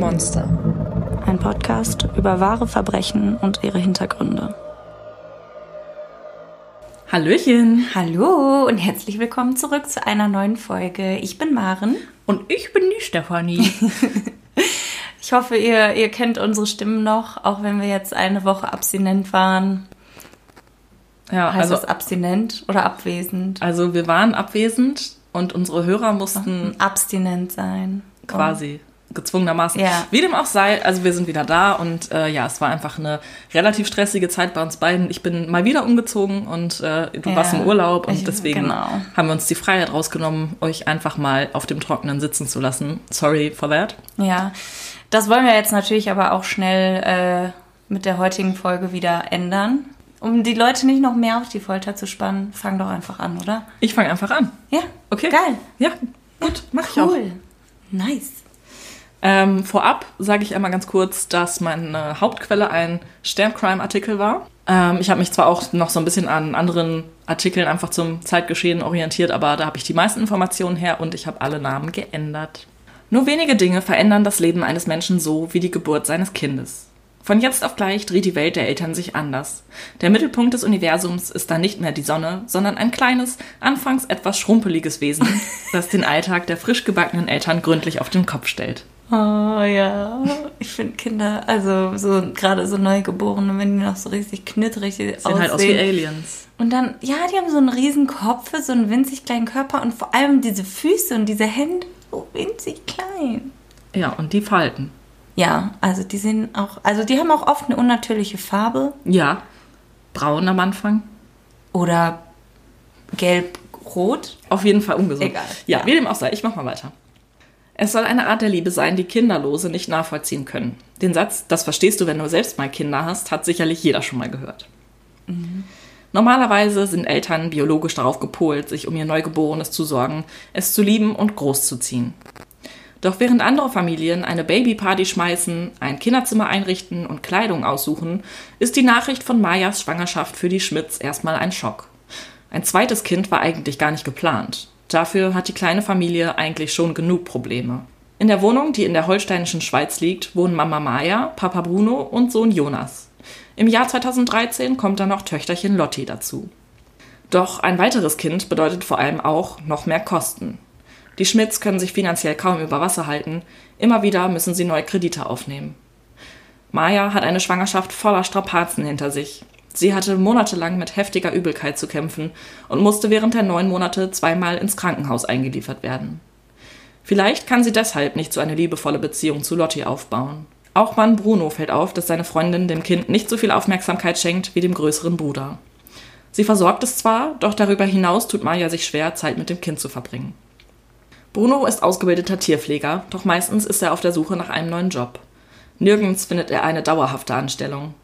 Monster. Ein Podcast über wahre Verbrechen und ihre Hintergründe. Hallöchen. Hallo und herzlich willkommen zurück zu einer neuen Folge. Ich bin Maren. Und ich bin die Stefanie. Ich hoffe, ihr kennt unsere Stimmen noch, auch wenn wir jetzt eine Woche abstinent waren. Ja, heißt das abstinent oder abwesend? Also wir waren abwesend und unsere Hörer mussten abstinent sein. Quasi, gezwungenermaßen. Ja. Wie dem auch sei, also wir sind wieder da und es war einfach eine relativ stressige Zeit bei uns beiden. Ich bin mal wieder umgezogen und du warst im Urlaub und deswegen haben wir uns die Freiheit rausgenommen, euch einfach mal auf dem Trockenen sitzen zu lassen. Sorry for that. Ja, das wollen wir jetzt natürlich aber auch schnell mit der heutigen Folge wieder ändern. Um die Leute nicht noch mehr auf die Folter zu spannen, fang doch einfach an, oder? Ich fange einfach an. Ja, okay. Geil. Ja, gut, mach ich auch. Cool. Nice. Vorab sage ich einmal ganz kurz, dass meine Hauptquelle ein Stern Crime Artikel war. Ich habe mich zwar auch noch so ein bisschen an anderen Artikeln einfach zum Zeitgeschehen orientiert, aber da habe ich die meisten Informationen her und ich habe alle Namen geändert. Nur wenige Dinge verändern das Leben eines Menschen so wie die Geburt seines Kindes. Von jetzt auf gleich dreht die Welt der Eltern sich anders. Der Mittelpunkt des Universums ist dann nicht mehr die Sonne, sondern ein kleines, anfangs etwas schrumpeliges Wesen, das den Alltag der frisch gebackenen Eltern gründlich auf den Kopf stellt. Oh ja, ich finde Kinder, also so gerade so Neugeborene, wenn die noch so richtig knitterig aussehen. Sehen halt aus wie Aliens. Und dann, ja, die haben so einen riesen Kopf, so einen winzig kleinen Körper und vor allem diese Füße und diese Hände, so winzig klein. Ja, und die Falten. Ja, also die sehen auch, also die haben auch oft eine unnatürliche Farbe. Ja, braun am Anfang. Oder gelb-rot. Auf jeden Fall ungesund. Egal. Ja, wie dem auch sei, ich mach mal weiter. Es soll eine Art der Liebe sein, die Kinderlose nicht nachvollziehen können. Den Satz, das verstehst du, wenn du selbst mal Kinder hast, hat sicherlich jeder schon mal gehört. Mhm. Normalerweise sind Eltern biologisch darauf gepolt, sich um ihr Neugeborenes zu sorgen, es zu lieben und großzuziehen. Doch während andere Familien eine Babyparty schmeißen, ein Kinderzimmer einrichten und Kleidung aussuchen, ist die Nachricht von Mayas Schwangerschaft für die Schmidts erstmal ein Schock. Ein zweites Kind war eigentlich gar nicht geplant. Dafür hat die kleine Familie eigentlich schon genug Probleme. In der Wohnung, die in der holsteinischen Schweiz liegt, wohnen Mama Maya, Papa Bruno und Sohn Jonas. Im Jahr 2013 kommt dann noch Töchterchen Lotti dazu. Doch ein weiteres Kind bedeutet vor allem auch noch mehr Kosten. Die Schmidts können sich finanziell kaum über Wasser halten. Immer wieder müssen sie neue Kredite aufnehmen. Maya hat eine Schwangerschaft voller Strapazen hinter sich. Sie hatte monatelang mit heftiger Übelkeit zu kämpfen und musste während der 9 Monate zweimal ins Krankenhaus eingeliefert werden. Vielleicht kann sie deshalb nicht so eine liebevolle Beziehung zu Lotti aufbauen. Auch Mann Bruno fällt auf, dass seine Freundin dem Kind nicht so viel Aufmerksamkeit schenkt wie dem größeren Bruder. Sie versorgt es zwar, doch darüber hinaus tut Maya sich schwer, Zeit mit dem Kind zu verbringen. Bruno ist ausgebildeter Tierpfleger, doch meistens ist er auf der Suche nach einem neuen Job. Nirgends findet er eine dauerhafte Anstellung.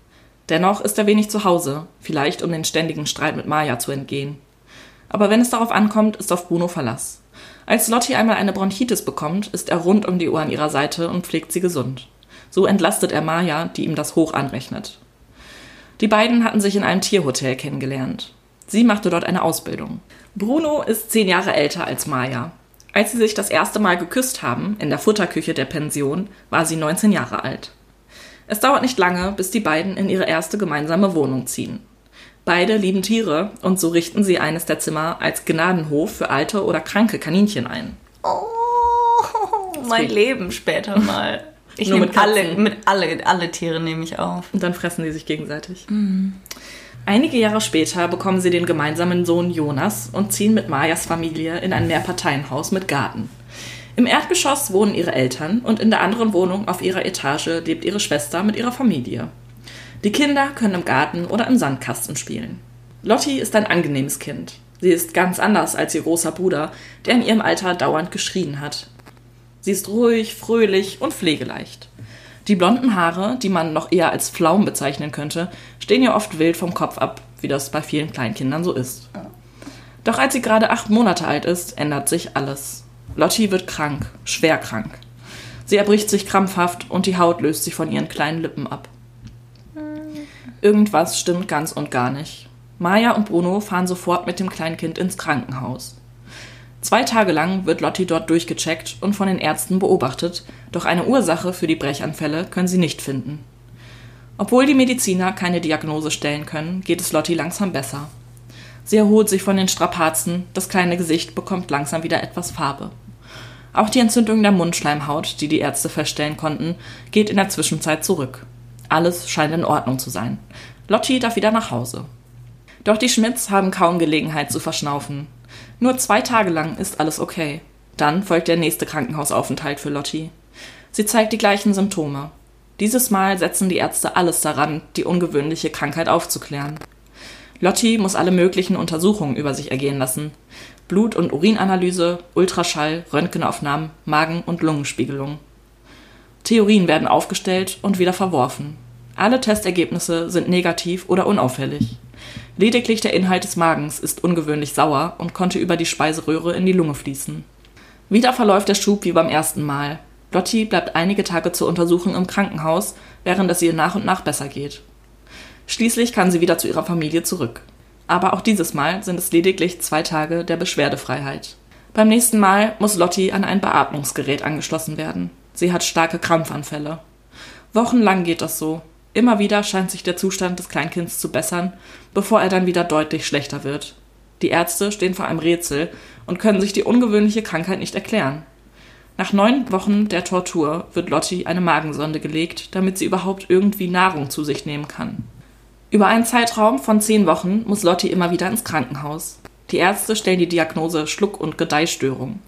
Dennoch ist er wenig zu Hause, vielleicht um den ständigen Streit mit Maya zu entgehen. Aber wenn es darauf ankommt, ist auf Bruno Verlass. Als Lotti einmal eine Bronchitis bekommt, ist er rund um die Uhr an ihrer Seite und pflegt sie gesund. So entlastet er Maya, die ihm das hoch anrechnet. Die beiden hatten sich in einem Tierhotel kennengelernt. Sie machte dort eine Ausbildung. Bruno ist 10 Jahre älter als Maya. Als sie sich das erste Mal geküsst haben, in der Futterküche der Pension, war sie 19 Jahre alt. Es dauert nicht lange, bis die beiden in ihre erste gemeinsame Wohnung ziehen. Beide lieben Tiere und so richten sie eines der Zimmer als Gnadenhof für alte oder kranke Kaninchen ein. Oh, mein Leben später mal. Ich nehme alle Tiere nehme ich auf. Und dann fressen die sich gegenseitig. Mhm. Einige Jahre später bekommen sie den gemeinsamen Sohn Jonas und ziehen mit Mayas Familie in ein Mehrparteienhaus mit Garten. Im Erdgeschoss wohnen ihre Eltern und in der anderen Wohnung auf ihrer Etage lebt ihre Schwester mit ihrer Familie. Die Kinder können im Garten oder im Sandkasten spielen. Lotti ist ein angenehmes Kind. Sie ist ganz anders als ihr großer Bruder, der in ihrem Alter dauernd geschrien hat. Sie ist ruhig, fröhlich und pflegeleicht. Die blonden Haare, die man noch eher als Pflaumen bezeichnen könnte, stehen ihr oft wild vom Kopf ab, wie das bei vielen Kleinkindern so ist. Doch als sie gerade 8 Monate alt ist, ändert sich alles. Lotti wird krank, schwer krank. Sie erbricht sich krampfhaft und die Haut löst sich von ihren kleinen Lippen ab. Irgendwas stimmt ganz und gar nicht. Maya und Bruno fahren sofort mit dem Kleinkind ins Krankenhaus. 2 Tage lang wird Lotti dort durchgecheckt und von den Ärzten beobachtet, doch eine Ursache für die Brechanfälle können sie nicht finden. Obwohl die Mediziner keine Diagnose stellen können, geht es Lotti langsam besser. Sie erholt sich von den Strapazen, das kleine Gesicht bekommt langsam wieder etwas Farbe. Auch die Entzündung der Mundschleimhaut, die die Ärzte feststellen konnten, geht in der Zwischenzeit zurück. Alles scheint in Ordnung zu sein. Lotti darf wieder nach Hause. Doch die Schmidts haben kaum Gelegenheit zu verschnaufen. Nur 2 Tage lang ist alles okay. Dann folgt der nächste Krankenhausaufenthalt für Lotti. Sie zeigt die gleichen Symptome. Dieses Mal setzen die Ärzte alles daran, die ungewöhnliche Krankheit aufzuklären. Lotti muss alle möglichen Untersuchungen über sich ergehen lassen. Blut- und Urinanalyse, Ultraschall, Röntgenaufnahmen, Magen- und Lungenspiegelung. Theorien werden aufgestellt und wieder verworfen. Alle Testergebnisse sind negativ oder unauffällig. Lediglich der Inhalt des Magens ist ungewöhnlich sauer und konnte über die Speiseröhre in die Lunge fließen. Wieder verläuft der Schub wie beim ersten Mal. Lotti bleibt einige Tage zur Untersuchung im Krankenhaus, während es ihr nach und nach besser geht. Schließlich kann sie wieder zu ihrer Familie zurück. Aber auch dieses Mal sind es lediglich 2 Tage der Beschwerdefreiheit. Beim nächsten Mal muss Lotti an ein Beatmungsgerät angeschlossen werden. Sie hat starke Krampfanfälle. Wochenlang geht das so. Immer wieder scheint sich der Zustand des Kleinkinds zu bessern, bevor er dann wieder deutlich schlechter wird. Die Ärzte stehen vor einem Rätsel und können sich die ungewöhnliche Krankheit nicht erklären. Nach 9 Wochen der Tortur wird Lotti eine Magensonde gelegt, damit sie überhaupt irgendwie Nahrung zu sich nehmen kann. Über einen Zeitraum von 10 Wochen muss Lotti immer wieder ins Krankenhaus. Die Ärzte stellen die Diagnose Schluck- und Gedeihstörung.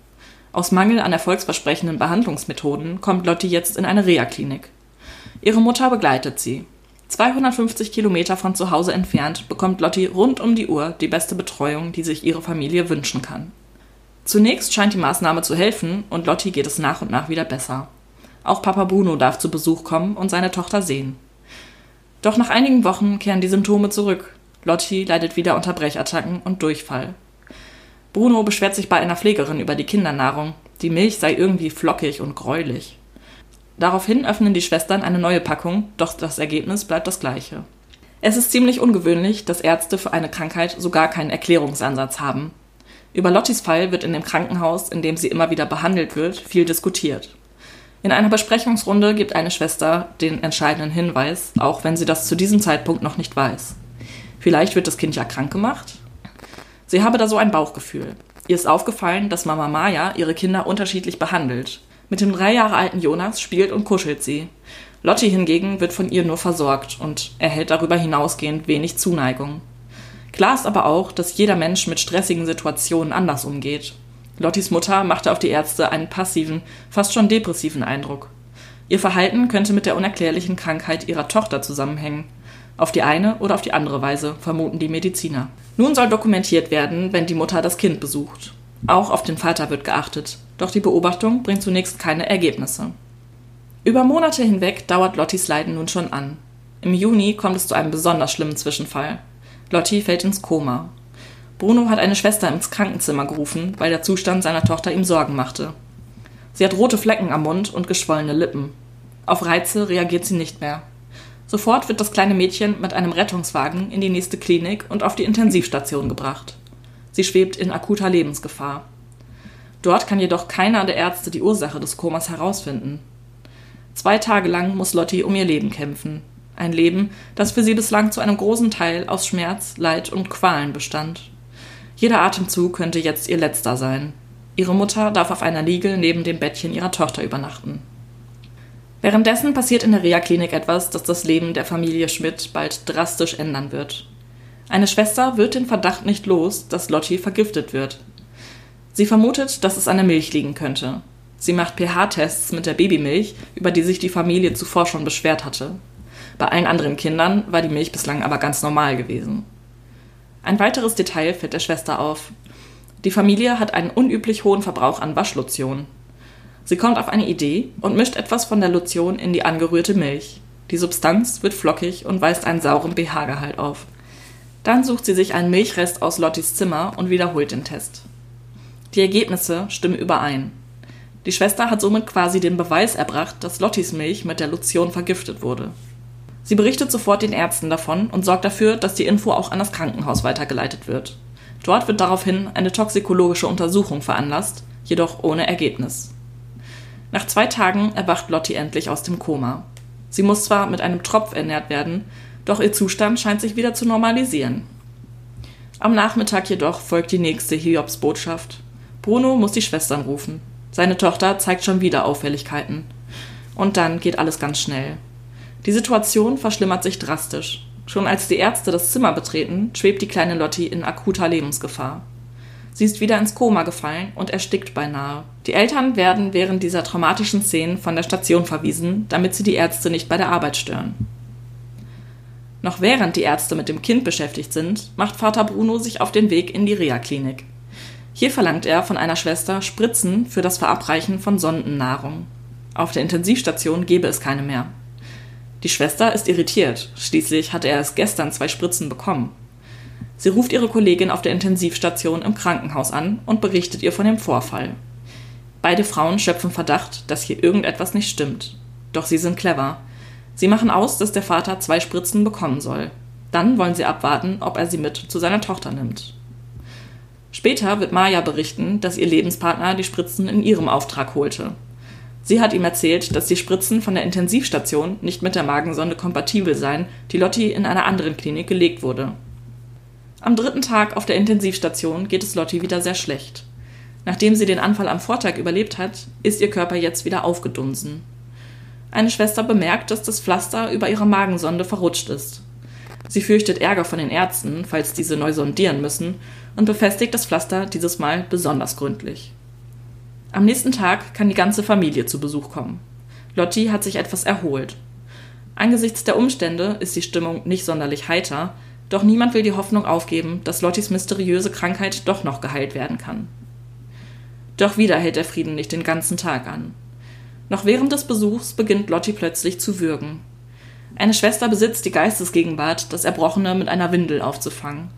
Aus Mangel an erfolgsversprechenden Behandlungsmethoden kommt Lotti jetzt in eine Reha-Klinik. Ihre Mutter begleitet sie. 250 Kilometer von zu Hause entfernt bekommt Lotti rund um die Uhr die beste Betreuung, die sich ihre Familie wünschen kann. Zunächst scheint die Maßnahme zu helfen und Lotti geht es nach und nach wieder besser. Auch Papa Bruno darf zu Besuch kommen und seine Tochter sehen. Doch nach einigen Wochen kehren die Symptome zurück. Lotti leidet wieder unter Brechattacken und Durchfall. Bruno beschwert sich bei einer Pflegerin über die Kindernahrung. Die Milch sei irgendwie flockig und gräulich. Daraufhin öffnen die Schwestern eine neue Packung, doch das Ergebnis bleibt das gleiche. Es ist ziemlich ungewöhnlich, dass Ärzte für eine Krankheit so gar keinen Erklärungsansatz haben. Über Lottis Fall wird in dem Krankenhaus, in dem sie immer wieder behandelt wird, viel diskutiert. In einer Besprechungsrunde gibt eine Schwester den entscheidenden Hinweis, auch wenn sie das zu diesem Zeitpunkt noch nicht weiß. Vielleicht wird das Kind ja krank gemacht? Sie habe da so ein Bauchgefühl. Ihr ist aufgefallen, dass Mama Maya ihre Kinder unterschiedlich behandelt. Mit dem 3 Jahre alten Jonas spielt und kuschelt sie. Lotti hingegen wird von ihr nur versorgt und erhält darüber hinausgehend wenig Zuneigung. Klar ist aber auch, dass jeder Mensch mit stressigen Situationen anders umgeht. Lottis Mutter machte auf die Ärzte einen passiven, fast schon depressiven Eindruck. Ihr Verhalten könnte mit der unerklärlichen Krankheit ihrer Tochter zusammenhängen. Auf die eine oder auf die andere Weise, vermuten die Mediziner. Nun soll dokumentiert werden, wenn die Mutter das Kind besucht. Auch auf den Vater wird geachtet. Doch die Beobachtung bringt zunächst keine Ergebnisse. Über Monate hinweg dauert Lottis Leiden nun schon an. Im Juni kommt es zu einem besonders schlimmen Zwischenfall. Lotti fällt ins Koma. Bruno hat eine Schwester ins Krankenzimmer gerufen, weil der Zustand seiner Tochter ihm Sorgen machte. Sie hat rote Flecken am Mund und geschwollene Lippen. Auf Reize reagiert sie nicht mehr. Sofort wird das kleine Mädchen mit einem Rettungswagen in die nächste Klinik und auf die Intensivstation gebracht. Sie schwebt in akuter Lebensgefahr. Dort kann jedoch keiner der Ärzte die Ursache des Komas herausfinden. 2 Tage lang muss Lotti um ihr Leben kämpfen. Ein Leben, das für sie bislang zu einem großen Teil aus Schmerz, Leid und Qualen bestand. Jeder Atemzug könnte jetzt ihr letzter sein. Ihre Mutter darf auf einer Liege neben dem Bettchen ihrer Tochter übernachten. Währenddessen passiert in der Reha-Klinik etwas, das das Leben der Familie Schmidt bald drastisch ändern wird. Eine Schwester wird den Verdacht nicht los, dass Lotti vergiftet wird. Sie vermutet, dass es an der Milch liegen könnte. Sie macht pH-Tests mit der Babymilch, über die sich die Familie zuvor schon beschwert hatte. Bei allen anderen Kindern war die Milch bislang aber ganz normal gewesen. Ein weiteres Detail fällt der Schwester auf. Die Familie hat einen unüblich hohen Verbrauch an Waschlotion. Sie kommt auf eine Idee und mischt etwas von der Lotion in die angerührte Milch. Die Substanz wird flockig und weist einen sauren pH-Gehalt auf. Dann sucht sie sich einen Milchrest aus Lottis Zimmer und wiederholt den Test. Die Ergebnisse stimmen überein. Die Schwester hat somit quasi den Beweis erbracht, dass Lottis Milch mit der Lotion vergiftet wurde. Sie berichtet sofort den Ärzten davon und sorgt dafür, dass die Info auch an das Krankenhaus weitergeleitet wird. Dort wird daraufhin eine toxikologische Untersuchung veranlasst, jedoch ohne Ergebnis. Nach 2 Tagen erwacht Lotti endlich aus dem Koma. Sie muss zwar mit einem Tropf ernährt werden, doch ihr Zustand scheint sich wieder zu normalisieren. Am Nachmittag jedoch folgt die nächste Hiobsbotschaft. Bruno muss die Schwestern rufen. Seine Tochter zeigt schon wieder Auffälligkeiten. Und dann geht alles ganz schnell. Die Situation verschlimmert sich drastisch. Schon als die Ärzte das Zimmer betreten, schwebt die kleine Lotti in akuter Lebensgefahr. Sie ist wieder ins Koma gefallen und erstickt beinahe. Die Eltern werden während dieser traumatischen Szenen von der Station verwiesen, damit sie die Ärzte nicht bei der Arbeit stören. Noch während die Ärzte mit dem Kind beschäftigt sind, macht Vater Bruno sich auf den Weg in die Reha-Klinik. Hier verlangt er von einer Schwester Spritzen für das Verabreichen von Sondennahrung. Auf der Intensivstation gäbe es keine mehr. Die Schwester ist irritiert, schließlich hatte er erst gestern 2 Spritzen bekommen. Sie ruft ihre Kollegin auf der Intensivstation im Krankenhaus an und berichtet ihr von dem Vorfall. Beide Frauen schöpfen Verdacht, dass hier irgendetwas nicht stimmt. Doch sie sind clever. Sie machen aus, dass der Vater 2 Spritzen bekommen soll. Dann wollen sie abwarten, ob er sie mit zu seiner Tochter nimmt. Später wird Maya berichten, dass ihr Lebenspartner die Spritzen in ihrem Auftrag holte. Sie hat ihm erzählt, dass die Spritzen von der Intensivstation nicht mit der Magensonde kompatibel seien, die Lotti in einer anderen Klinik gelegt wurde. Am 3. Tag auf der Intensivstation geht es Lotti wieder sehr schlecht. Nachdem sie den Anfall am Vortag überlebt hat, ist ihr Körper jetzt wieder aufgedunsen. Eine Schwester bemerkt, dass das Pflaster über ihrer Magensonde verrutscht ist. Sie fürchtet Ärger von den Ärzten, falls diese neu sondieren müssen, und befestigt das Pflaster dieses Mal besonders gründlich. Am nächsten Tag kann die ganze Familie zu Besuch kommen. Lotti hat sich etwas erholt. Angesichts der Umstände ist die Stimmung nicht sonderlich heiter, doch niemand will die Hoffnung aufgeben, dass Lottis mysteriöse Krankheit doch noch geheilt werden kann. Doch wieder hält der Frieden nicht den ganzen Tag an. Noch während des Besuchs beginnt Lotti plötzlich zu würgen. Eine Schwester besitzt die Geistesgegenwart, das Erbrochene mit einer Windel aufzufangen.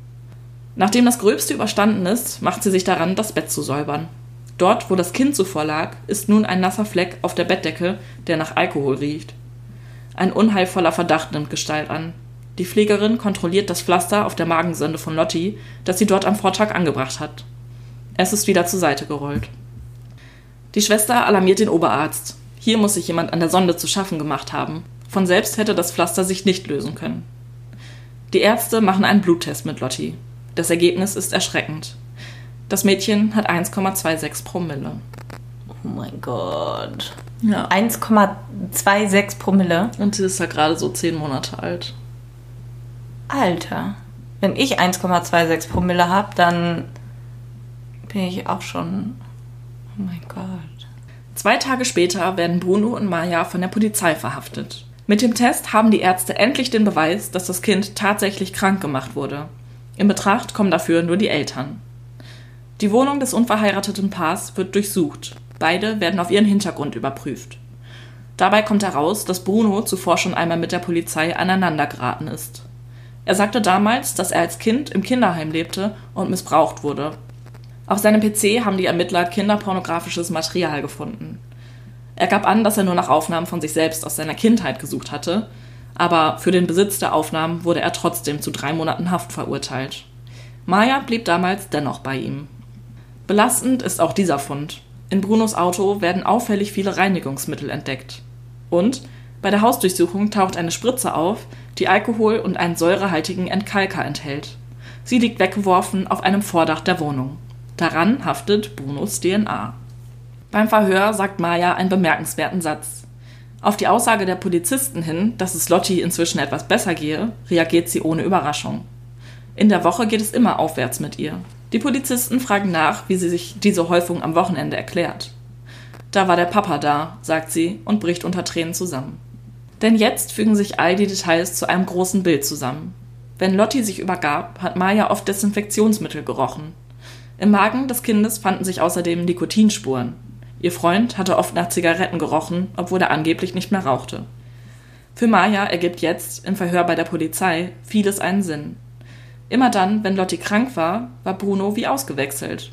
Nachdem das Gröbste überstanden ist, macht sie sich daran, das Bett zu säubern. Dort, wo das Kind zuvor lag, ist nun ein nasser Fleck auf der Bettdecke, der nach Alkohol riecht. Ein unheilvoller Verdacht nimmt Gestalt an. Die Pflegerin kontrolliert das Pflaster auf der Magensonde von Lotti, das sie dort am Vortag angebracht hat. Es ist wieder zur Seite gerollt. Die Schwester alarmiert den Oberarzt. Hier muss sich jemand an der Sonde zu schaffen gemacht haben. Von selbst hätte das Pflaster sich nicht lösen können. Die Ärzte machen einen Bluttest mit Lotti. Das Ergebnis ist erschreckend. Das Mädchen hat 1,26 Promille. Oh mein Gott. Ja. 1,26 Promille? Und sie ist ja gerade so 10 Monate alt. Alter. Wenn ich 1,26 Promille habe, dann bin ich auch schon... Oh mein Gott. 2 Tage später werden Bruno und Maya von der Polizei verhaftet. Mit dem Test haben die Ärzte endlich den Beweis, dass das Kind tatsächlich krank gemacht wurde. In Betracht kommen dafür nur die Eltern. Die Wohnung des unverheirateten Paars wird durchsucht. Beide werden auf ihren Hintergrund überprüft. Dabei kommt heraus, dass Bruno zuvor schon einmal mit der Polizei aneinandergeraten ist. Er sagte damals, dass er als Kind im Kinderheim lebte und missbraucht wurde. Auf seinem PC haben die Ermittler kinderpornografisches Material gefunden. Er gab an, dass er nur nach Aufnahmen von sich selbst aus seiner Kindheit gesucht hatte, aber für den Besitz der Aufnahmen wurde er trotzdem zu 3 Monaten Haft verurteilt. Maya blieb damals dennoch bei ihm. Belastend ist auch dieser Fund. In Brunos Auto werden auffällig viele Reinigungsmittel entdeckt. Und bei der Hausdurchsuchung taucht eine Spritze auf, die Alkohol und einen säurehaltigen Entkalker enthält. Sie liegt weggeworfen auf einem Vordach der Wohnung. Daran haftet Brunos DNA. Beim Verhör sagt Maya einen bemerkenswerten Satz. Auf die Aussage der Polizisten hin, dass es Lotti inzwischen etwas besser gehe, reagiert sie ohne Überraschung. In der Woche geht es immer aufwärts mit ihr. Die Polizisten fragen nach, wie sie sich diese Häufung am Wochenende erklärt. Da war der Papa da, sagt sie und bricht unter Tränen zusammen. Denn jetzt fügen sich all die Details zu einem großen Bild zusammen. Wenn Lotti sich übergab, hat Maya oft Desinfektionsmittel gerochen. Im Magen des Kindes fanden sich außerdem Nikotinspuren. Ihr Freund hatte oft nach Zigaretten gerochen, obwohl er angeblich nicht mehr rauchte. Für Maya ergibt jetzt, im Verhör bei der Polizei, vieles einen Sinn. Immer dann, wenn Lotti krank war, war Bruno wie ausgewechselt.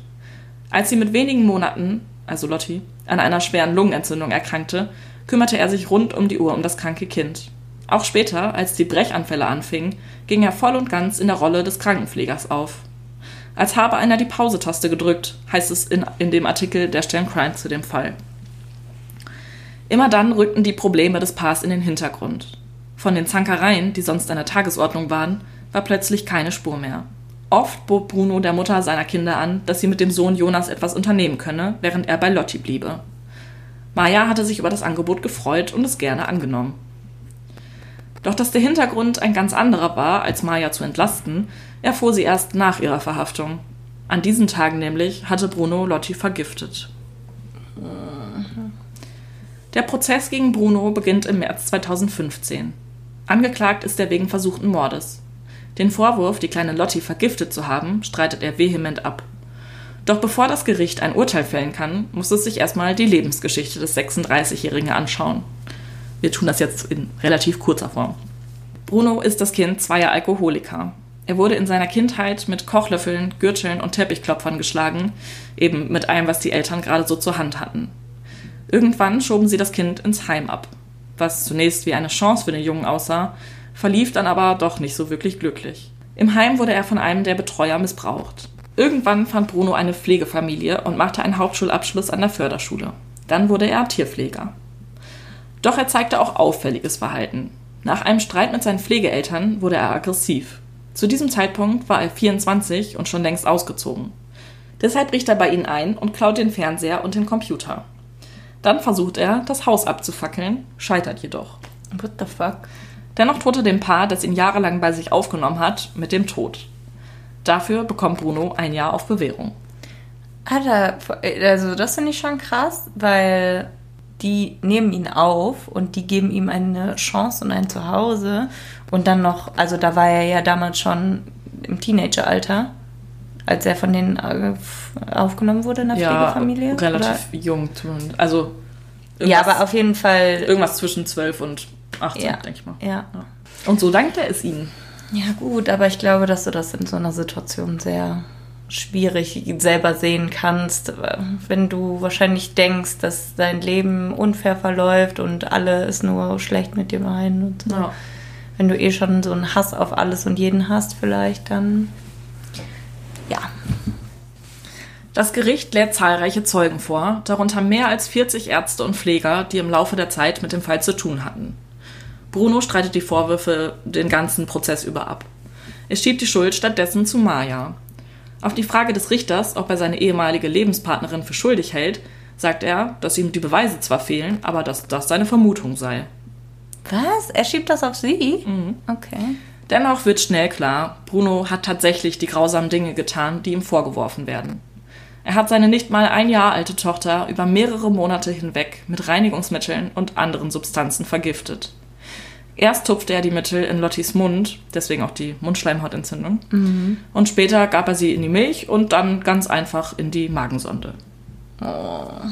Als sie mit wenigen Monaten, also Lotti, an einer schweren Lungenentzündung erkrankte, kümmerte er sich rund um die Uhr um das kranke Kind. Auch später, als die Brechanfälle anfingen, ging er voll und ganz in der Rolle des Krankenpflegers auf. als habe einer die Pause-Taste gedrückt, heißt es in dem Artikel der Stern Crime zu dem Fall. Immer dann rückten die Probleme des Paares in den Hintergrund. Von den Zankereien, die sonst an der Tagesordnung waren, war plötzlich keine Spur mehr. Oft bot Bruno der Mutter seiner Kinder an, dass sie mit dem Sohn Jonas etwas unternehmen könne, während er bei Lotti bliebe. Maja hatte sich über das Angebot gefreut und es gerne angenommen. Doch dass der Hintergrund ein ganz anderer war, als Maja zu entlasten, erfuhr sie erst nach ihrer Verhaftung. An diesen Tagen nämlich hatte Bruno Lotti vergiftet. Der Prozess gegen Bruno beginnt im März 2015. Angeklagt ist er wegen versuchten Mordes. Den Vorwurf, die kleine Lotti vergiftet zu haben, streitet er vehement ab. Doch bevor das Gericht ein Urteil fällen kann, muss es sich erstmal die Lebensgeschichte des 36-Jährigen anschauen. Wir tun das jetzt in relativ kurzer Form. Bruno ist das Kind zweier Alkoholiker. Er wurde in seiner Kindheit mit Kochlöffeln, Gürteln und Teppichklopfern geschlagen, eben mit allem, was die Eltern gerade so zur Hand hatten. Irgendwann schoben sie das Kind ins Heim ab. Was zunächst wie eine Chance für den Jungen aussah, verlief dann aber doch nicht so wirklich glücklich. Im Heim wurde er von einem der Betreuer missbraucht. Irgendwann fand Bruno eine Pflegefamilie und machte einen Hauptschulabschluss an der Förderschule. Dann wurde er Tierpfleger. Doch er zeigte auch auffälliges Verhalten. Nach einem Streit mit seinen Pflegeeltern wurde er aggressiv. Zu diesem Zeitpunkt war er 24 und schon längst ausgezogen. Deshalb bricht er bei ihnen ein und klaut den Fernseher und den Computer. Dann versucht er, das Haus abzufackeln, scheitert jedoch. What the fuck? Dennoch drohte dem Paar, das ihn jahrelang bei sich aufgenommen hat, mit dem Tod. Dafür bekommt Bruno 1 Jahr auf Bewährung. Alter, also das finde ich schon krass, weil die nehmen ihn auf und die geben ihm eine Chance und ein Zuhause. Und dann noch, also da war er ja damals schon im Teenageralter, als er von denen aufgenommen wurde in der Pflegefamilie? Ja, relativ oder? Jung. Also ja, aber auf jeden Fall... Irgendwas zwischen 12 und 18, ja, denke ich mal. Ja. Und so dankt er es ihnen. Ja gut, aber ich glaube, dass du das in so einer Situation sehr schwierig selber sehen kannst, wenn du wahrscheinlich denkst, dass dein Leben unfair verläuft und alle es nur schlecht mit dir meinen. Und so. Ja. Wenn du eh schon so einen Hass auf alles und jeden hast vielleicht, dann... Ja. Das Gericht lädt zahlreiche Zeugen vor, darunter mehr als 40 Ärzte und Pfleger, die im Laufe der Zeit mit dem Fall zu tun hatten. Bruno streitet die Vorwürfe den ganzen Prozess über ab. Er schiebt die Schuld stattdessen zu Maja. Auf die Frage des Richters, ob er seine ehemalige Lebenspartnerin für schuldig hält, sagt er, dass ihm die Beweise zwar fehlen, aber dass das seine Vermutung sei. Was? Er schiebt das auf sie? Mhm. Okay. Dennoch wird schnell klar, Bruno hat tatsächlich die grausamen Dinge getan, die ihm vorgeworfen werden. Er hat seine nicht mal 1 Jahr alte Tochter über mehrere Monate hinweg mit Reinigungsmitteln und anderen Substanzen vergiftet. Erst tupfte er die Mittel in Lottis Mund, deswegen auch die Mundschleimhautentzündung, und später gab er sie in die Milch und dann ganz einfach in die Magensonde. Da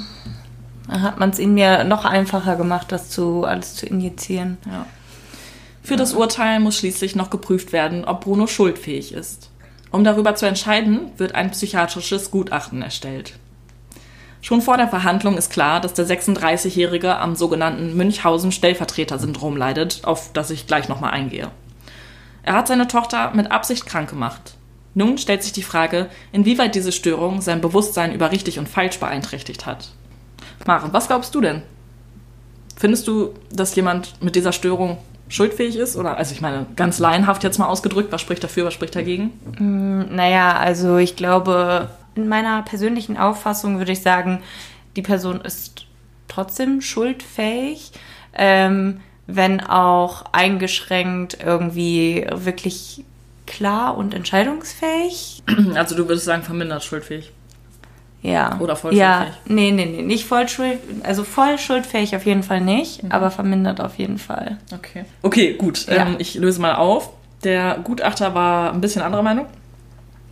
hat man es ihm ja noch einfacher gemacht, alles zu injizieren. Ja. Für das Urteil muss schließlich noch geprüft werden, ob Bruno schuldfähig ist. Um darüber zu entscheiden, wird ein psychiatrisches Gutachten erstellt. Schon vor der Verhandlung ist klar, dass der 36-Jährige am sogenannten Münchhausen-Stellvertreter-Syndrom leidet, auf das ich gleich nochmal eingehe. Er hat seine Tochter mit Absicht krank gemacht. Nun stellt sich die Frage, inwieweit diese Störung sein Bewusstsein über richtig und falsch beeinträchtigt hat. Maren, was glaubst du denn? Findest du, dass jemand mit dieser Störung schuldfähig ist? Oder, also ich meine, ganz laienhaft jetzt mal ausgedrückt, was spricht dafür, was spricht dagegen? Naja, also ich glaube, in meiner persönlichen Auffassung würde ich sagen, die Person ist trotzdem schuldfähig, wenn auch eingeschränkt irgendwie wirklich klar und entscheidungsfähig. Also du würdest sagen, vermindert schuldfähig? Ja. Oder voll schuldfähig? Ja, nee, nicht voll schuldfähig, also voll schuldfähig auf jeden Fall nicht, aber vermindert auf jeden Fall. Okay, gut, ja. Ich löse mal auf. Der Gutachter war ein bisschen anderer Meinung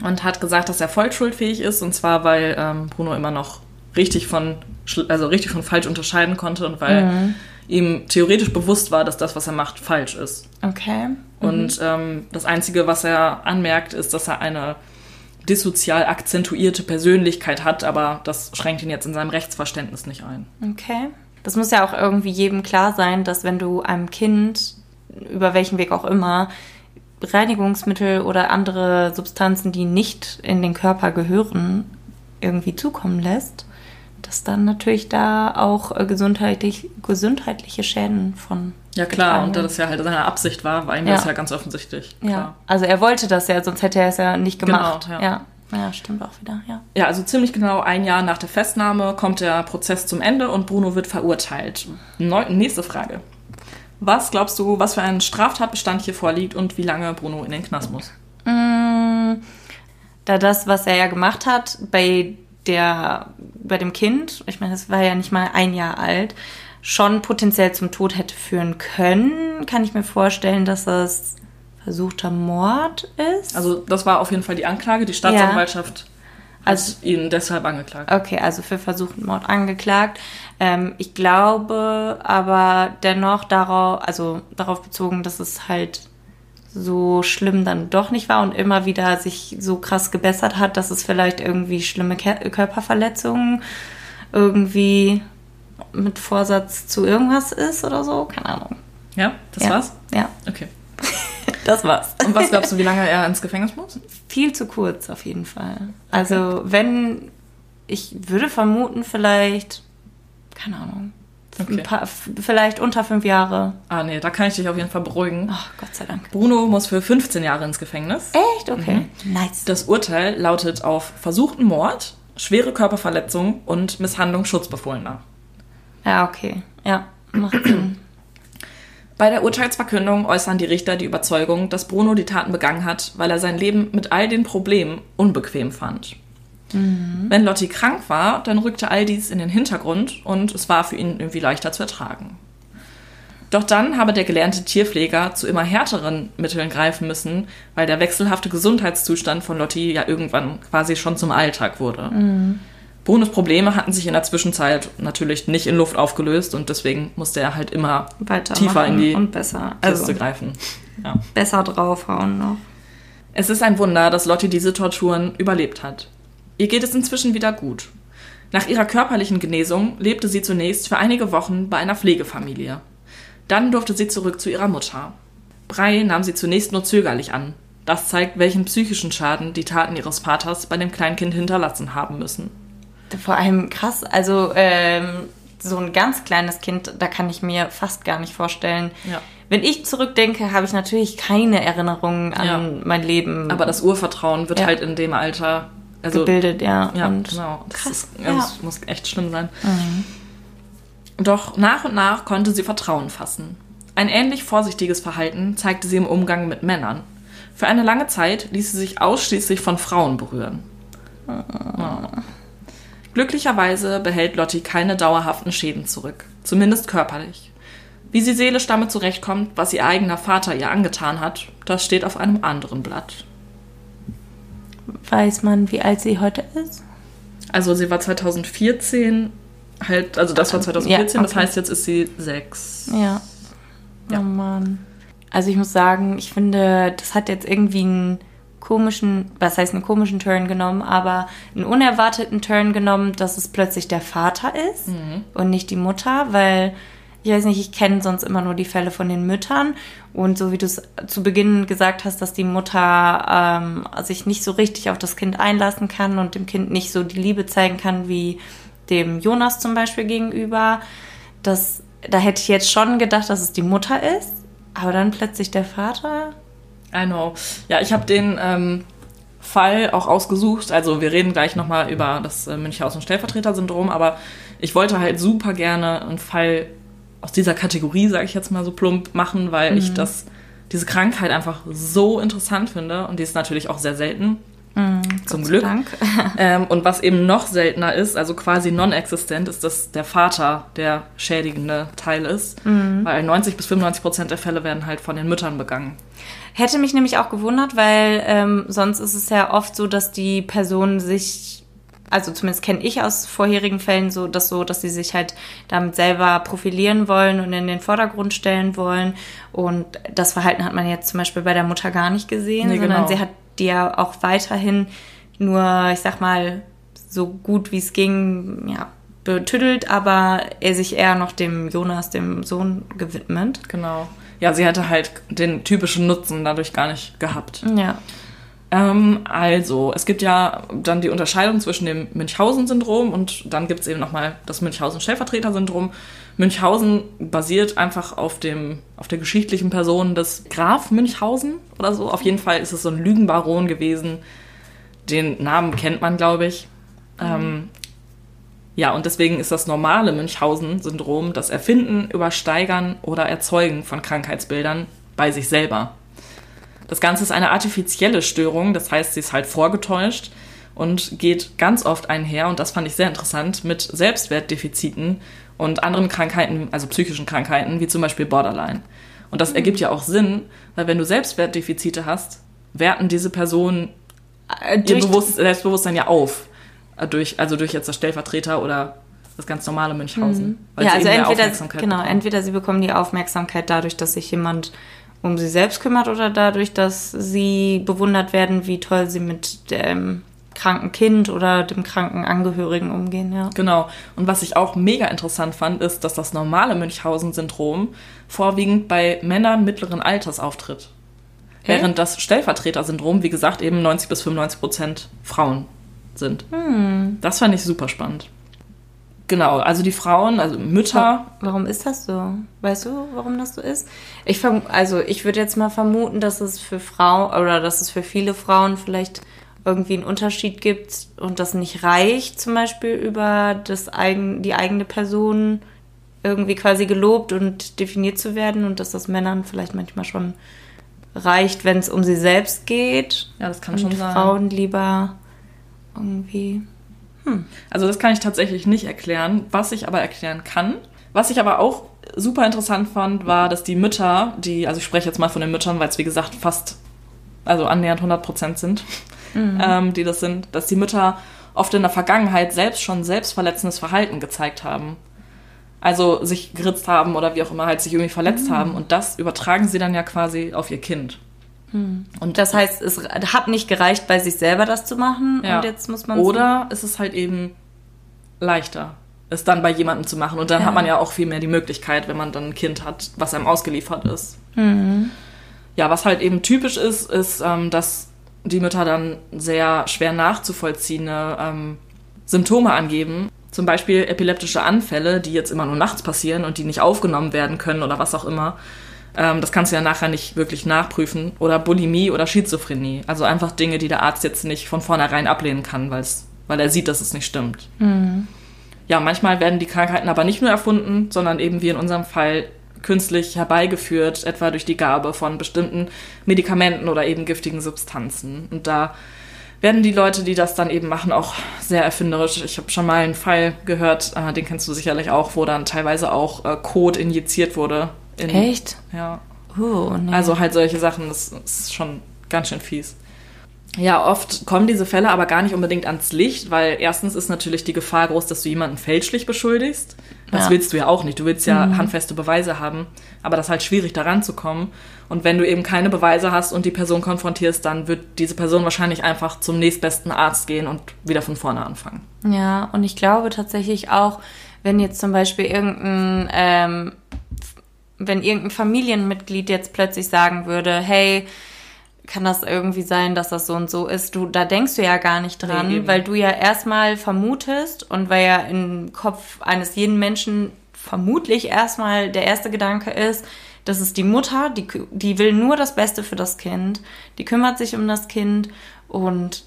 und hat gesagt, dass er voll schuldfähig ist, und zwar, weil Bruno immer noch richtig von falsch unterscheiden konnte und weil ihm theoretisch bewusst war, dass das, was er macht, falsch ist. Okay. Und das Einzige, was er anmerkt, ist, dass er eine dissozial akzentuierte Persönlichkeit hat, aber das schränkt ihn jetzt in seinem Rechtsverständnis nicht ein. Okay. Das muss ja auch irgendwie jedem klar sein, dass wenn du einem Kind, über welchen Weg auch immer, Reinigungsmittel oder andere Substanzen, die nicht in den Körper gehören, irgendwie zukommen lässt, dass dann natürlich da auch gesundheitliche Schäden von. Ja klar, und da das ja halt seine Absicht war ihm das ja ganz offensichtlich. Klar. Ja, also er wollte das ja, sonst hätte er es ja nicht gemacht. Genau, ja, stimmt auch wieder, ja. Ja, also ziemlich genau ein Jahr nach der Festnahme kommt der Prozess zum Ende und Bruno wird verurteilt. Nächste Frage. Was glaubst du, was für ein Straftatbestand hier vorliegt und wie lange Bruno in den Knast muss? Da das, was er ja gemacht hat bei dem Kind, ich meine, es war ja nicht mal ein Jahr alt, schon potenziell zum Tod hätte führen können, kann ich mir vorstellen, dass das versuchter Mord ist. Also das war auf jeden Fall die Anklage. Die Staatsanwaltschaft hat ihn deshalb angeklagt. Okay, also für versuchten Mord angeklagt. Ich glaube aber dennoch darauf bezogen, dass es halt so schlimm dann doch nicht war und immer wieder sich so krass gebessert hat, dass es vielleicht irgendwie schlimme Körperverletzungen irgendwie mit Vorsatz zu irgendwas ist oder so. Keine Ahnung. Ja, das war's? Ja. Okay. Das war's. Und was glaubst du, wie lange er ins Gefängnis muss? Viel zu kurz auf jeden Fall. Okay. Also ich würde vermuten, vielleicht, keine Ahnung, vielleicht unter 5 Jahre. Ah nee, da kann ich dich auf jeden Fall beruhigen. Ach, Gott sei Dank. Bruno muss für 15 Jahre ins Gefängnis. Echt? Okay. Mhm. Nice. Das Urteil lautet auf versuchten Mord, schwere Körperverletzung und Misshandlung Schutzbefohlener. Ja, okay. Ja, macht Sinn. Bei der Urteilsverkündung äußern die Richter die Überzeugung, dass Bruno die Taten begangen hat, weil er sein Leben mit all den Problemen unbequem fand. Mhm. Wenn Lotti krank war, dann rückte all dies in den Hintergrund und es war für ihn irgendwie leichter zu ertragen. Doch dann habe der gelernte Tierpfleger zu immer härteren Mitteln greifen müssen, weil der wechselhafte Gesundheitszustand von Lotti ja irgendwann quasi schon zum Alltag wurde. Mhm. Brunos Probleme hatten sich in der Zwischenzeit natürlich nicht in Luft aufgelöst und deswegen musste er halt immer tiefer in die Kiste greifen. Ja. Besser draufhauen noch. Es ist ein Wunder, dass Lotti diese Torturen überlebt hat. Ihr geht es inzwischen wieder gut. Nach ihrer körperlichen Genesung lebte sie zunächst für einige Wochen bei einer Pflegefamilie. Dann durfte sie zurück zu ihrer Mutter. Brei nahm sie zunächst nur zögerlich an. Das zeigt, welchen psychischen Schaden die Taten ihres Vaters bei dem Kleinkind hinterlassen haben müssen. Vor allem krass, also so ein ganz kleines Kind, da kann ich mir fast gar nicht vorstellen. Ja. Wenn ich zurückdenke, habe ich natürlich keine Erinnerungen an mein Leben. Aber das Urvertrauen wird halt in dem Alter gebildet, ja. Und genau. Das krass. Das muss echt schlimm sein. Mhm. Doch nach und nach konnte sie Vertrauen fassen. Ein ähnlich vorsichtiges Verhalten zeigte sie im Umgang mit Männern. Für eine lange Zeit ließ sie sich ausschließlich von Frauen berühren. Oh. Glücklicherweise behält Lotti keine dauerhaften Schäden zurück, zumindest körperlich. Wie sie seelisch damit zurechtkommt, was ihr eigener Vater ihr angetan hat, das steht auf einem anderen Blatt. Weiß man, wie alt sie heute ist? Also sie war 2014, das war 2014, das heißt, jetzt ist sie 6. Ja. Oh Mann. Also ich muss sagen, ich finde, das hat jetzt irgendwie einen komischen Turn genommen, aber einen unerwarteten Turn genommen, dass es plötzlich der Vater ist und nicht die Mutter, weil, ich weiß nicht, ich kenne sonst immer nur die Fälle von den Müttern und so wie du es zu Beginn gesagt hast, dass die Mutter sich nicht so richtig auf das Kind einlassen kann und dem Kind nicht so die Liebe zeigen kann, wie dem Jonas zum Beispiel gegenüber, da hätte ich jetzt schon gedacht, dass es die Mutter ist, aber dann plötzlich der Vater. I know. Ja, ich habe den Fall auch ausgesucht. Also wir reden gleich nochmal über das Münchhausen-Stellvertreter-Syndrom, aber ich wollte halt super gerne einen Fall aus dieser Kategorie, sage ich jetzt mal so plump, machen, weil ich diese Krankheit einfach so interessant finde. Und die ist natürlich auch sehr selten, zum Gott Glück. Dank. Und was eben noch seltener ist, also quasi non-existent, ist, dass der Vater der schädigende Teil ist, weil 90-95% der Fälle werden halt von den Müttern begangen. Hätte mich nämlich auch gewundert, weil sonst ist es ja oft so, dass die Person sich, also zumindest kenne ich aus vorherigen Fällen so, dass sie sich halt damit selber profilieren wollen und in den Vordergrund stellen wollen. Und das Verhalten hat man jetzt zum Beispiel bei der Mutter gar nicht gesehen, sondern sie hat die ja auch weiterhin nur, ich sag mal, so gut wie es ging, betüttelt, aber er sich eher noch dem Jonas, dem Sohn, gewidmet. Genau. ja, sie hätte halt den typischen Nutzen dadurch gar nicht gehabt. Ja. Also, es gibt ja dann die Unterscheidung zwischen dem Münchhausen-Syndrom und dann gibt es eben nochmal das Münchhausen-Stellvertreter-Syndrom. Münchhausen basiert einfach auf der geschichtlichen Person des Graf Münchhausen oder so. Auf jeden Fall ist es so ein Lügenbaron gewesen. Den Namen kennt man, glaube ich. Mhm. Ja, und deswegen ist das normale Münchhausen-Syndrom das Erfinden, Übersteigern oder Erzeugen von Krankheitsbildern bei sich selber. Das Ganze ist eine artifizielle Störung, das heißt, sie ist halt vorgetäuscht und geht ganz oft einher, und das fand ich sehr interessant, mit Selbstwertdefiziten und anderen Krankheiten, also psychischen Krankheiten, wie zum Beispiel Borderline. Und das ergibt ja auch Sinn, weil wenn du Selbstwertdefizite hast, werten diese Personen ihr Selbstbewusstsein ja auf. Durch jetzt das Stellvertreter oder das ganz normale Münchhausen. Mhm. Weil ja, sie also eben entweder sie bekommen die Aufmerksamkeit dadurch, dass sich jemand um sie selbst kümmert, oder dadurch, dass sie bewundert werden, wie toll sie mit dem kranken Kind oder dem kranken Angehörigen umgehen. Ja. Genau. Und was ich auch mega interessant fand, ist, dass das normale Münchhausen-Syndrom vorwiegend bei Männern mittleren Alters auftritt. Während das Stellvertreter-Syndrom, wie gesagt, eben 90-95% Frauen sind. Hm. Das fand ich super spannend. Genau, also die Frauen, also Mütter. Warum ist das so? Weißt du, warum das so ist? Ich würde jetzt mal vermuten, dass es für Frauen oder dass es für viele Frauen vielleicht irgendwie einen Unterschied gibt und das nicht reicht, zum Beispiel über die eigene Person irgendwie quasi gelobt und definiert zu werden, und dass das Männern vielleicht manchmal schon reicht, wenn es um sie selbst geht. Ja, das kann schon sein. Und Frauen lieber irgendwie... Also das kann ich tatsächlich nicht erklären. Was ich aber erklären kann, was ich aber auch super interessant fand, war, dass die Mütter, also ich spreche jetzt mal von den Müttern, weil es wie gesagt annähernd 100% sind, die das sind, dass die Mütter oft in der Vergangenheit selbstverletzendes Verhalten gezeigt haben. Also sich geritzt haben oder wie auch immer, halt sich irgendwie verletzt haben, und das übertragen sie dann ja quasi auf ihr Kind. Und das heißt, es hat nicht gereicht, bei sich selber das zu machen, ja. Und jetzt muss man... Oder es ist halt eben leichter, es dann bei jemandem zu machen. Und dann hat man ja auch viel mehr die Möglichkeit, wenn man dann ein Kind hat, was einem ausgeliefert ist. Mhm. Ja, was halt eben typisch ist, dass die Mütter dann sehr schwer nachzuvollziehende Symptome angeben. Zum Beispiel epileptische Anfälle, die jetzt immer nur nachts passieren und die nicht aufgenommen werden können oder was auch immer. Das kannst du ja nachher nicht wirklich nachprüfen. Oder Bulimie oder Schizophrenie. Also einfach Dinge, die der Arzt jetzt nicht von vornherein ablehnen kann, weil er sieht, dass es nicht stimmt. Mhm. Ja, manchmal werden die Krankheiten aber nicht nur erfunden, sondern eben wie in unserem Fall künstlich herbeigeführt, etwa durch die Gabe von bestimmten Medikamenten oder eben giftigen Substanzen. Und da werden die Leute, die das dann eben machen, auch sehr erfinderisch. Ich habe schon mal einen Fall gehört, den kennst du sicherlich auch, wo dann teilweise auch Kot injiziert wurde. Echt? Ja. Nee. Also halt solche Sachen, das ist schon ganz schön fies. Ja, oft kommen diese Fälle aber gar nicht unbedingt ans Licht, weil erstens ist natürlich die Gefahr groß, dass du jemanden fälschlich beschuldigst. Das willst du ja auch nicht. Du willst ja handfeste Beweise haben, aber das ist halt schwierig, da ranzukommen. Und wenn du eben keine Beweise hast und die Person konfrontierst, dann wird diese Person wahrscheinlich einfach zum nächstbesten Arzt gehen und wieder von vorne anfangen. Ja, und ich glaube tatsächlich auch, wenn jetzt zum Beispiel wenn irgendein Familienmitglied jetzt plötzlich sagen würde, hey, kann das irgendwie sein, dass das so und so ist? Da denkst du ja gar nicht dran, weil du ja erstmal vermutest und weil ja im Kopf eines jeden Menschen vermutlich erstmal der erste Gedanke ist, das ist die Mutter, die will nur das Beste für das Kind, die kümmert sich um das Kind, und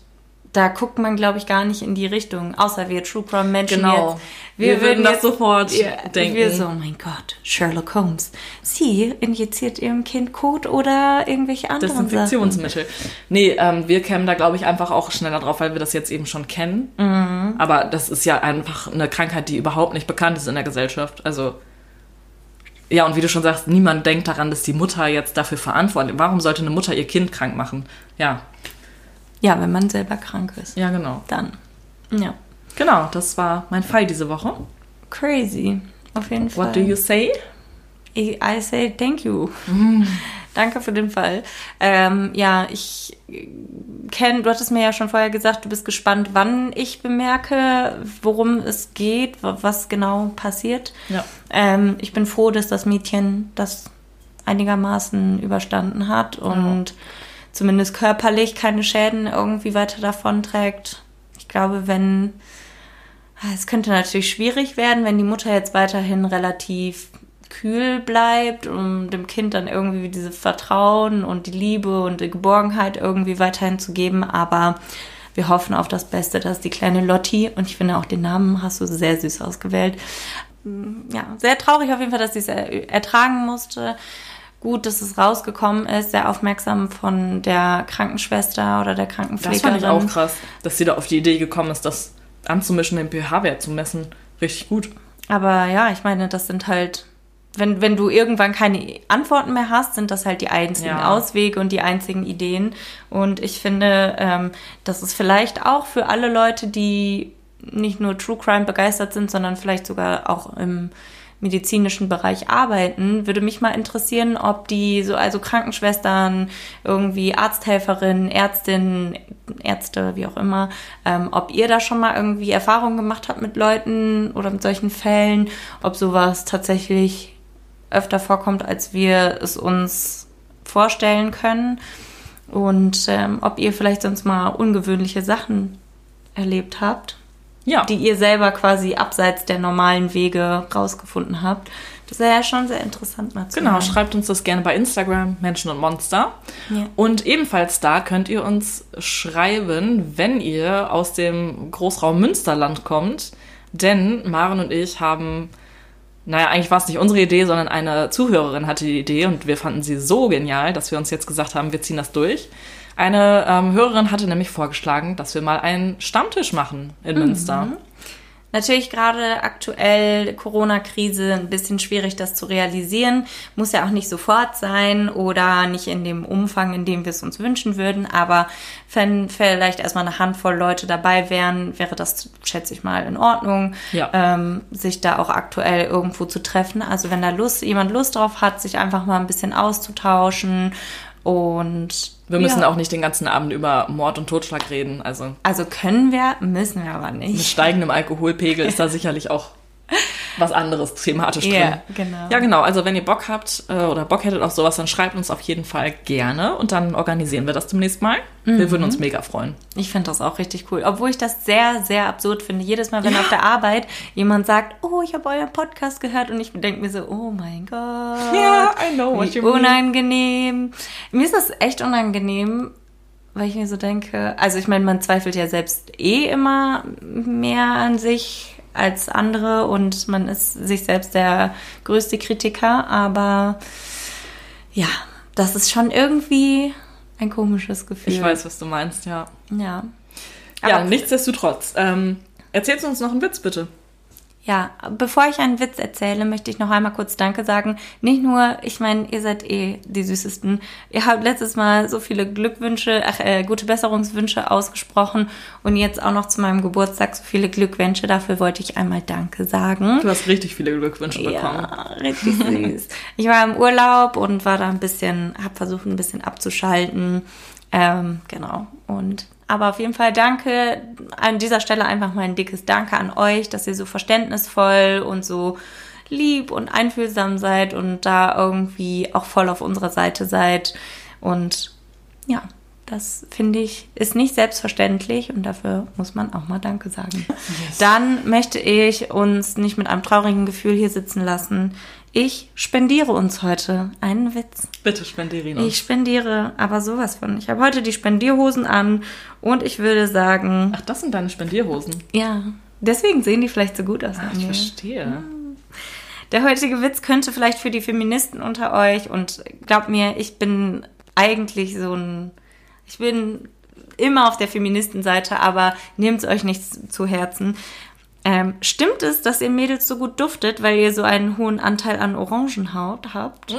da guckt man, glaube ich, gar nicht in die Richtung. Außer wir True Crime Menschen jetzt. Wir würden das jetzt sofort denken. Wir so, oh mein Gott, Sherlock Holmes. Sie injiziert ihrem Kind Kot oder irgendwelche anderen Desinfektionsmittel. Sachen. Nee, wir kämen da, glaube ich, einfach auch schneller drauf, weil wir das jetzt eben schon kennen. Mhm. Aber das ist ja einfach eine Krankheit, die überhaupt nicht bekannt ist in der Gesellschaft. Also, ja, und wie du schon sagst, niemand denkt daran, dass die Mutter jetzt dafür verantwortlich ist. Warum sollte eine Mutter ihr Kind krank machen? Ja. Ja, wenn man selber krank ist. Ja, genau. Dann. Ja. Genau, das war mein Fall diese Woche. Crazy. Auf jeden Fall. What do you say? I say thank you. Mm. Danke für den Fall. Du hattest mir ja schon vorher gesagt, du bist gespannt, wann ich bemerke, worum es geht, was genau passiert. Ja. Ich bin froh, dass das Mädchen das einigermaßen überstanden hat und zumindest körperlich keine Schäden irgendwie weiter davonträgt. Ich glaube, wenn... Es könnte natürlich schwierig werden, wenn die Mutter jetzt weiterhin relativ kühl bleibt und dem Kind dann irgendwie dieses Vertrauen und die Liebe und die Geborgenheit irgendwie weiterhin zu geben. Aber wir hoffen auf das Beste, dass die kleine Lotti, und ich finde auch den Namen hast du sehr süß ausgewählt, ja, sehr traurig auf jeden Fall, dass sie es ertragen musste. Gut, dass es rausgekommen ist, sehr aufmerksam von der Krankenschwester oder der Krankenpflegerin. Das fand ich auch krass, dass sie da auf die Idee gekommen ist, das anzumischen, den pH-Wert zu messen. Richtig gut. Aber ja, ich meine, das sind halt... Wenn du irgendwann keine Antworten mehr hast, sind das halt die einzigen Auswege und die einzigen Ideen. Und ich finde, das ist vielleicht auch für alle Leute, die nicht nur True Crime begeistert sind, sondern vielleicht sogar auch im medizinischen Bereich arbeiten, würde mich mal interessieren, ob die so, also Krankenschwestern, irgendwie Arzthelferinnen, Ärztinnen, Ärzte, wie auch immer, ob ihr da schon mal irgendwie Erfahrungen gemacht habt mit Leuten oder mit solchen Fällen, ob sowas tatsächlich öfter vorkommt, als wir es uns vorstellen können, und ob ihr vielleicht sonst mal ungewöhnliche Sachen erlebt habt, die ihr selber quasi abseits der normalen Wege rausgefunden habt. Das wäre ja schon sehr interessant mal zu hören. Genau, schreibt uns das gerne bei Instagram, Menschen und Monster. Ja. Und ebenfalls da könnt ihr uns schreiben, wenn ihr aus dem Großraum Münsterland kommt. Denn Maren und ich haben, naja, eigentlich war es nicht unsere Idee, sondern eine Zuhörerin hatte die Idee und wir fanden sie so genial, dass wir uns jetzt gesagt haben, wir ziehen das durch. Eine Hörerin hatte nämlich vorgeschlagen, dass wir mal einen Stammtisch machen in Münster. Natürlich gerade aktuell Corona-Krise ein bisschen schwierig, das zu realisieren. Muss ja auch nicht sofort sein oder nicht in dem Umfang, in dem wir es uns wünschen würden. Aber wenn vielleicht erstmal eine Handvoll Leute dabei wären, wäre das, schätze ich mal, in Ordnung, sich da auch aktuell irgendwo zu treffen. Also wenn da jemand Lust drauf hat, sich einfach mal ein bisschen auszutauschen. Und wir müssen auch nicht den ganzen Abend über Mord und Totschlag reden. Also können wir, müssen wir aber nicht. Mit steigendem Alkoholpegel ist da sicherlich auch was anderes thematisch drin. Genau. Ja, genau. Also wenn ihr Bock habt oder Bock hättet auf sowas, dann schreibt uns auf jeden Fall gerne. Und dann organisieren wir das demnächst mal. Wir würden uns mega freuen. Ich finde das auch richtig cool. Obwohl ich das sehr, sehr absurd finde. Jedes Mal, wenn auf der Arbeit jemand sagt, oh, ich habe euren Podcast gehört, und ich denke mir so, oh mein Gott. Ja, I know what you mean. Unangenehm. Mir ist das echt unangenehm, weil ich mir so denke, also ich meine, man zweifelt ja selbst eh immer mehr an sich als andere und man ist sich selbst der größte Kritiker, aber ja, das ist schon irgendwie ein komisches Gefühl. Ich weiß, was du meinst, ja. Aber ja, nichtsdestotrotz. Erzählst du uns noch einen Witz, bitte? Ja, bevor ich einen Witz erzähle, möchte ich noch einmal kurz Danke sagen. Nicht nur, ich meine, ihr seid eh die Süßesten. Ihr habt letztes Mal so viele Glückwünsche, gute Besserungswünsche ausgesprochen und jetzt auch noch zu meinem Geburtstag so viele Glückwünsche. Dafür wollte ich einmal Danke sagen. Du hast richtig viele Glückwünsche bekommen. Ja, richtig süß. Ich war im Urlaub und war da ein bisschen, hab versucht, ein bisschen abzuschalten. Genau. Aber auf jeden Fall danke, an dieser Stelle einfach mal ein dickes Danke an euch, dass ihr so verständnisvoll und so lieb und einfühlsam seid und da irgendwie auch voll auf unserer Seite seid. Und ja, das finde ich, ist nicht selbstverständlich und dafür muss man auch mal Danke sagen. Yes. Dann möchte ich uns nicht mit einem traurigen Gefühl hier sitzen lassen. Ich spendiere uns heute einen Witz. Bitte spendiere ihn uns. Ich spendiere, aber sowas von. Ich habe heute die Spendierhosen an und ich würde sagen... Ach, das sind deine Spendierhosen? Ja, deswegen sehen die vielleicht so gut aus. Ach, ich verstehe. Der heutige Witz könnte vielleicht für die Feministen unter euch, und glaubt mir, ich bin immer auf der Feministenseite, aber nehmt es euch nicht zu Herzen. Stimmt es, dass ihr Mädels so gut duftet, weil ihr so einen hohen Anteil an Orangenhaut habt?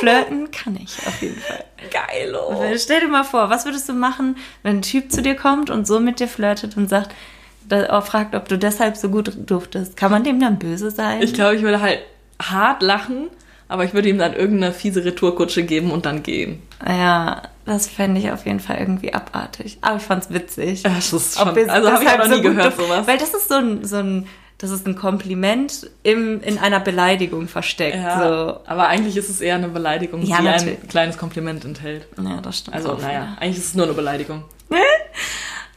Flirten kann ich auf jeden Fall. Geilo. Stell dir mal vor, was würdest du machen, wenn ein Typ zu dir kommt und so mit dir flirtet und fragt, ob du deshalb so gut duftest? Kann man dem dann böse sein? Ich glaube, ich würde halt hart lachen, aber ich würde ihm dann irgendeine fiese Retourkutsche geben und dann gehen. Ja, das fände ich auf jeden Fall irgendwie abartig. Aber ich fand's witzig. Ja, das ist schon, habe ich auch noch nie gehört, sowas. Weil das ist so ein das ist ein Kompliment in einer Beleidigung versteckt. Ja, so. Aber eigentlich ist es eher eine Beleidigung, ja, die natürlich ein kleines Kompliment enthält. Ja, das stimmt. Also, naja, eigentlich ist es nur eine Beleidigung.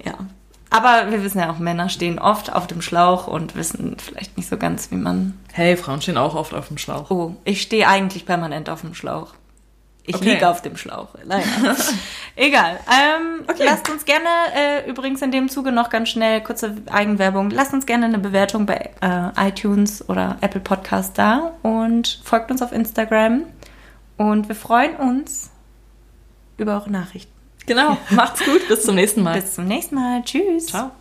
Ja, aber wir wissen ja auch, Männer stehen oft auf dem Schlauch und wissen vielleicht nicht so ganz, wie man... Hey, Frauen stehen auch oft auf dem Schlauch. Oh, ich stehe eigentlich permanent auf dem Schlauch. Ich liege auf dem Schlauch. Leider. Egal. Lasst uns gerne, übrigens in dem Zuge noch ganz schnell, kurze Eigenwerbung, lasst uns gerne eine Bewertung bei iTunes oder Apple Podcast da und folgt uns auf Instagram. Und wir freuen uns über eure Nachrichten. Genau. Macht's gut. Bis zum nächsten Mal. Bis zum nächsten Mal. Tschüss. Ciao.